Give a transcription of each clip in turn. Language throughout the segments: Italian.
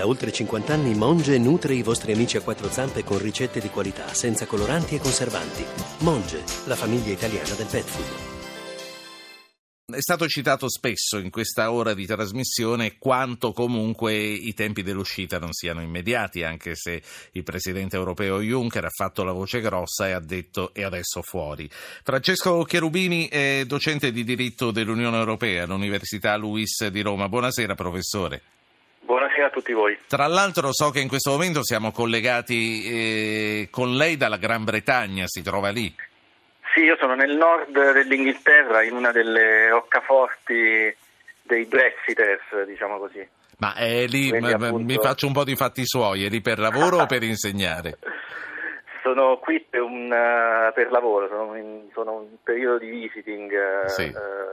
Da oltre 50 anni Monge nutre i vostri amici a quattro zampe con ricette di qualità, senza coloranti e conservanti. Monge, la famiglia italiana del pet food. È stato citato spesso in questa ora di trasmissione quanto comunque i tempi dell'uscita non siano immediati, anche se il presidente europeo Juncker ha fatto la voce grossa e ha detto "e adesso fuori". Francesco Cherubini è docente di diritto dell'Unione Europea all'Università Luiss di Roma. Buonasera, professore. Buonasera a tutti voi. Tra l'altro so che in questo momento siamo collegati con lei dalla Gran Bretagna, si trova lì. Sì, io sono nel nord dell'Inghilterra, in una delle roccaforti dei Brexiters, diciamo così. Ma è lì, mi faccio un po' di fatti suoi, è lì per lavoro o per insegnare? Sono qui per lavoro, sono in periodo di visiting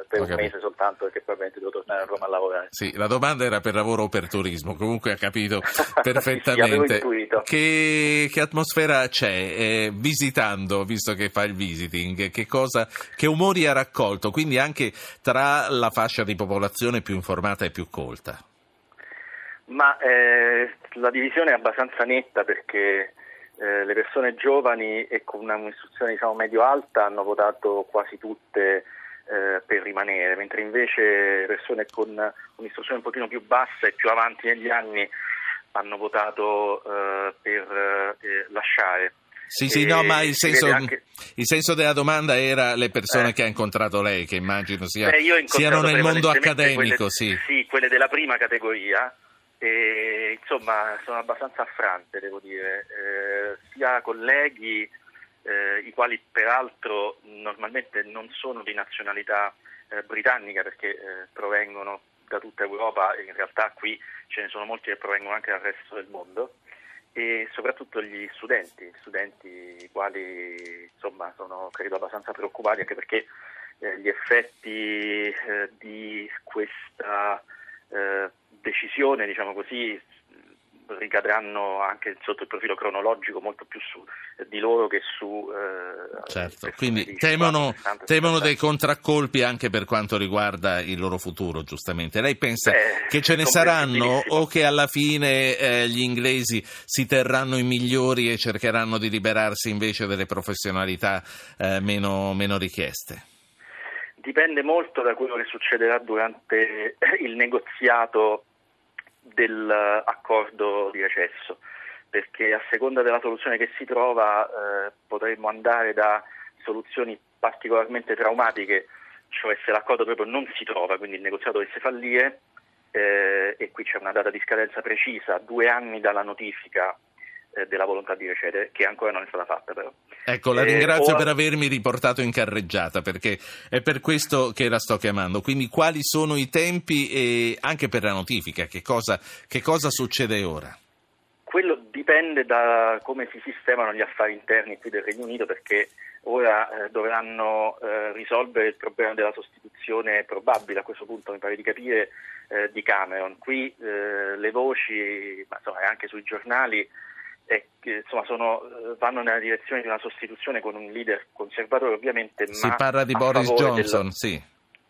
per un mese soltanto, perché probabilmente devo tornare a Roma a lavorare. Sì, la domanda era per lavoro o per turismo, comunque ha capito perfettamente. Sì, avevo intuito. Che atmosfera c'è? Visitando, visto che fa il visiting, che umori ha raccolto? Quindi anche tra la fascia di popolazione più informata e più colta. Ma la divisione è abbastanza netta, perché le persone giovani e con un'istruzione diciamo medio-alta hanno votato quasi tutte per rimanere, mentre invece persone con un'istruzione un pochino più bassa e più avanti negli anni hanno votato per lasciare. Sì, no, ma il senso della domanda era le persone che ha incontrato lei, che immagino siano nel mondo accademico. Sì, quelle della prima categoria. E, insomma, sono abbastanza affrante, devo dire, sia colleghi i quali peraltro normalmente non sono di nazionalità britannica, perché provengono da tutta Europa, e in realtà qui ce ne sono molti che provengono anche dal resto del mondo, e soprattutto gli studenti i quali insomma sono credo abbastanza preoccupati, anche perché gli effetti di questa decisione, diciamo così, ricadranno anche sotto il profilo cronologico molto più su di loro che su certo, quindi temono dei contraccolpi anche per quanto riguarda il loro futuro, giustamente. Lei pensa che ce ne saranno o che alla fine gli inglesi si terranno i migliori e cercheranno di liberarsi invece delle professionalità meno richieste? Dipende molto da quello che succederà durante il negoziato dell'accordo di recesso, perché a seconda della soluzione che si trova potremmo andare da soluzioni particolarmente traumatiche, cioè se l'accordo proprio non si trova, quindi il negoziato dovesse fallire, e qui c'è una data di scadenza precisa, 2 anni dalla notifica della volontà di recedere, che ancora non è stata fatta però. Ecco, la ringrazio per avermi riportato in carreggiata, perché è per questo che la sto chiamando. Quindi quali sono i tempi e anche per la notifica? Che cosa succede ora? Quello dipende da come si sistemano gli affari interni qui del Regno Unito, perché ora dovranno risolvere il problema della sostituzione probabile, a questo punto mi pare di capire, di Cameron. Qui le voci, ma insomma anche sui giornali, vanno nella direzione di una sostituzione con un leader conservatore, ovviamente, si parla di Boris Johnson,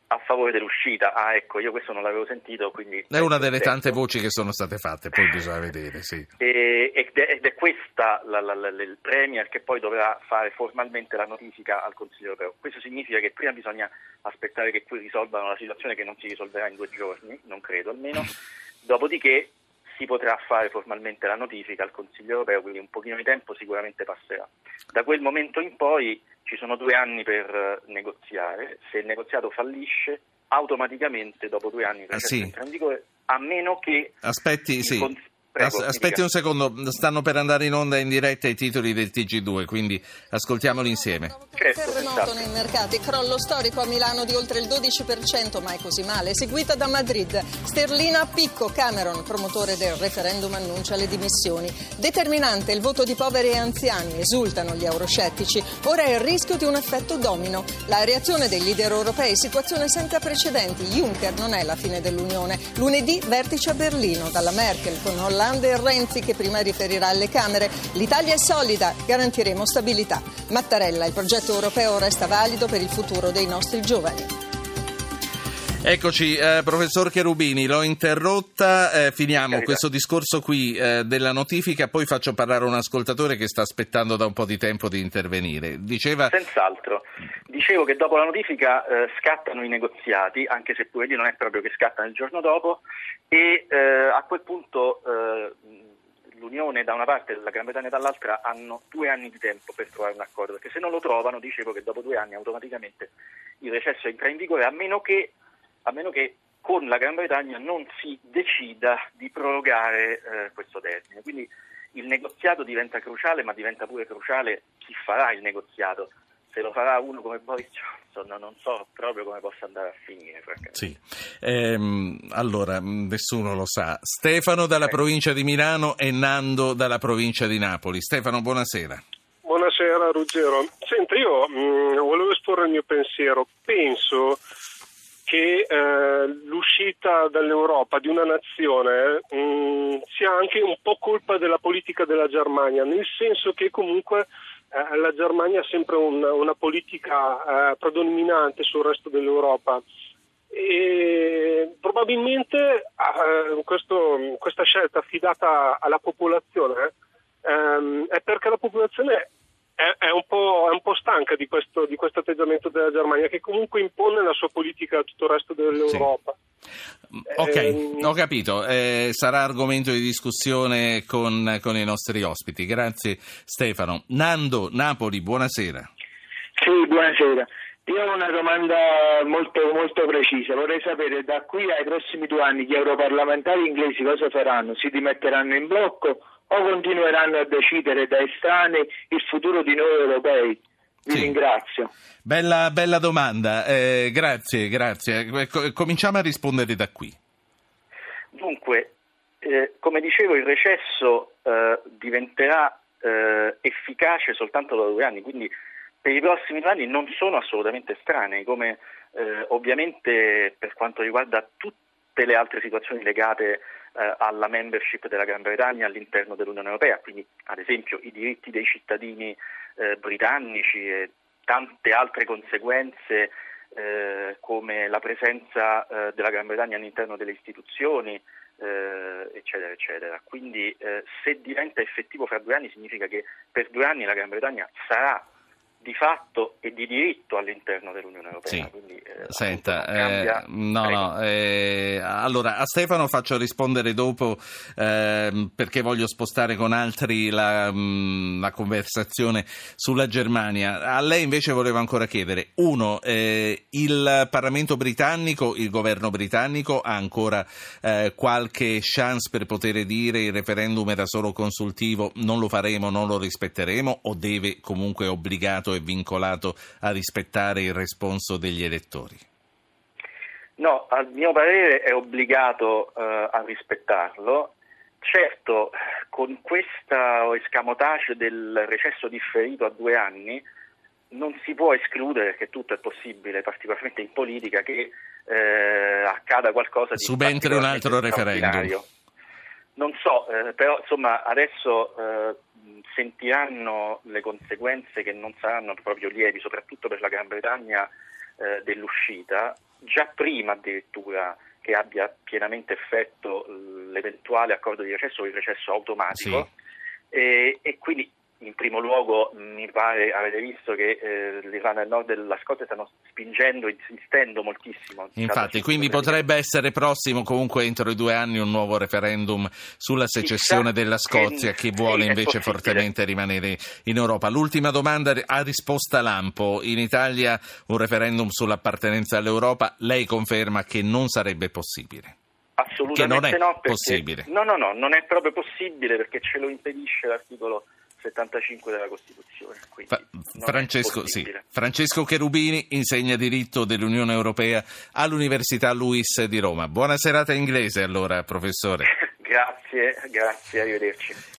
a favore dell'uscita. Ah, ecco, io questo non l'avevo sentito, quindi è una delle tante voci che sono state fatte, poi bisogna vedere, sì. Ed è questa il Premier che poi dovrà fare formalmente la notifica al Consiglio europeo. Questo significa che prima bisogna aspettare che qui risolvano la situazione, che non si risolverà in 2 giorni, non credo almeno, dopodiché si potrà fare formalmente la notifica al Consiglio europeo, quindi un pochino di tempo sicuramente passerà. Da quel momento in poi ci sono 2 anni per negoziare. Se il negoziato fallisce, automaticamente dopo 2 anni entra in vigore, a meno che aspetti un secondo, stanno per andare in onda in diretta i titoli del TG2, quindi ascoltiamoli insieme. Terremoto nei mercati, crollo storico a Milano di oltre il 12%, mai così male, seguita da Madrid. Sterlina a picco, Cameron, promotore del referendum, annuncia le dimissioni. Determinante il voto di poveri e anziani, esultano gli euroscettici. Ora è il rischio di un effetto domino. La reazione dei leader europei, situazione senza precedenti. Juncker non è la fine dell'Unione. Lunedì vertice a Berlino, dalla Merkel con Hollande e Renzi, che prima riferirà alle Camere. L'Italia è solida, garantiremo stabilità. Mattarella, il progetto europeo resta valido per il futuro dei nostri giovani. Eccoci, professor Cherubini, l'ho interrotta, finiamo questo discorso qui della notifica, poi faccio parlare un ascoltatore che sta aspettando da un po' di tempo di intervenire. Diceva... Senz'altro, dicevo che dopo la notifica scattano i negoziati, anche se poi non è proprio che scattano il giorno dopo, e a quel punto l'Unione da una parte e la Gran Bretagna dall'altra hanno 2 anni di tempo per trovare un accordo, perché se non lo trovano, dicevo che dopo 2 anni automaticamente il recesso entra in vigore, a meno che con la Gran Bretagna non si decida di prorogare questo termine. Quindi il negoziato diventa cruciale, ma diventa pure cruciale chi farà il negoziato. Se lo farà uno come Boris Johnson, non so proprio come possa andare a finire. Sì, allora nessuno lo sa. Stefano dalla provincia di Milano e Nando dalla provincia di Napoli. Stefano, buonasera. Buonasera Ruggero. Senta, io volevo esporre il mio pensiero. Penso che l'uscita dall'Europa di una nazione sia anche un po' colpa della politica della Germania, nel senso che comunque la Germania ha sempre una politica predominante sul resto dell'Europa e probabilmente questa scelta affidata alla popolazione è perché la popolazione è un po' stanca di questo atteggiamento della Germania, che comunque impone la sua politica a tutto il resto dell'Europa. Sì. Ok, ho capito, sarà argomento di discussione con i nostri ospiti. Grazie Stefano. Nando, Napoli, buonasera. Sì, buonasera. Io ho una domanda molto, molto precisa. Vorrei sapere da qui ai prossimi 2 anni gli europarlamentari inglesi cosa faranno? Si dimetteranno in blocco o continueranno a decidere da estranei il futuro di noi europei? Vi ringrazio. Bella domanda, grazie. Cominciamo a rispondere da qui. Dunque, come dicevo, il recesso diventerà efficace soltanto da 2 anni, quindi per i prossimi 2 anni non sono assolutamente estranei, come ovviamente per quanto riguarda tutte le altre situazioni legate alla membership della Gran Bretagna all'interno dell'Unione Europea, quindi ad esempio i diritti dei cittadini britannici e tante altre conseguenze come la presenza della Gran Bretagna all'interno delle istituzioni, eccetera, eccetera. Quindi se diventa effettivo fra 2 anni significa che per 2 anni la Gran Bretagna sarà di fatto e di diritto all'interno dell'Unione Europea. Sì. Quindi, senta, allora a Stefano faccio rispondere dopo perché voglio spostare con altri la conversazione sulla Germania. A lei invece volevo ancora chiedere, uno, il Parlamento britannico, il governo britannico ha ancora qualche chance per poter dire il referendum era solo consultivo, non lo faremo, non lo rispetteremo, o deve comunque obbligato è vincolato a rispettare il responso degli elettori? No, a mio parere è obbligato a rispettarlo. Certo, con questo escamotage del recesso differito a 2 anni non si può escludere, che tutto è possibile, particolarmente in politica, che accada qualcosa di subentri un altro referendum. Non so, però insomma adesso sentiranno le conseguenze che non saranno proprio lievi, soprattutto per la Gran Bretagna, dell'uscita, già prima addirittura che abbia pienamente effetto l'eventuale accordo di recesso o il recesso automatico, sì. E quindi in primo luogo mi pare avete visto che l'Irlanda del Nord e la Scozia stanno spingendo, insistendo moltissimo. Infatti, quindi potrebbe essere prossimo comunque entro i 2 anni un nuovo referendum sulla secessione della Scozia, che vuole invece fortemente rimanere in Europa. L'ultima domanda a risposta lampo. In Italia un referendum sull'appartenenza all'Europa, lei conferma che non sarebbe possibile? Assolutamente che non è possibile. No, non è proprio possibile perché ce lo impedisce l'articolo 75 della Costituzione. Francesco Cherubini insegna diritto dell'Unione Europea all'Università Luiss di Roma. Buona serata inglese allora, professore. Grazie, arrivederci.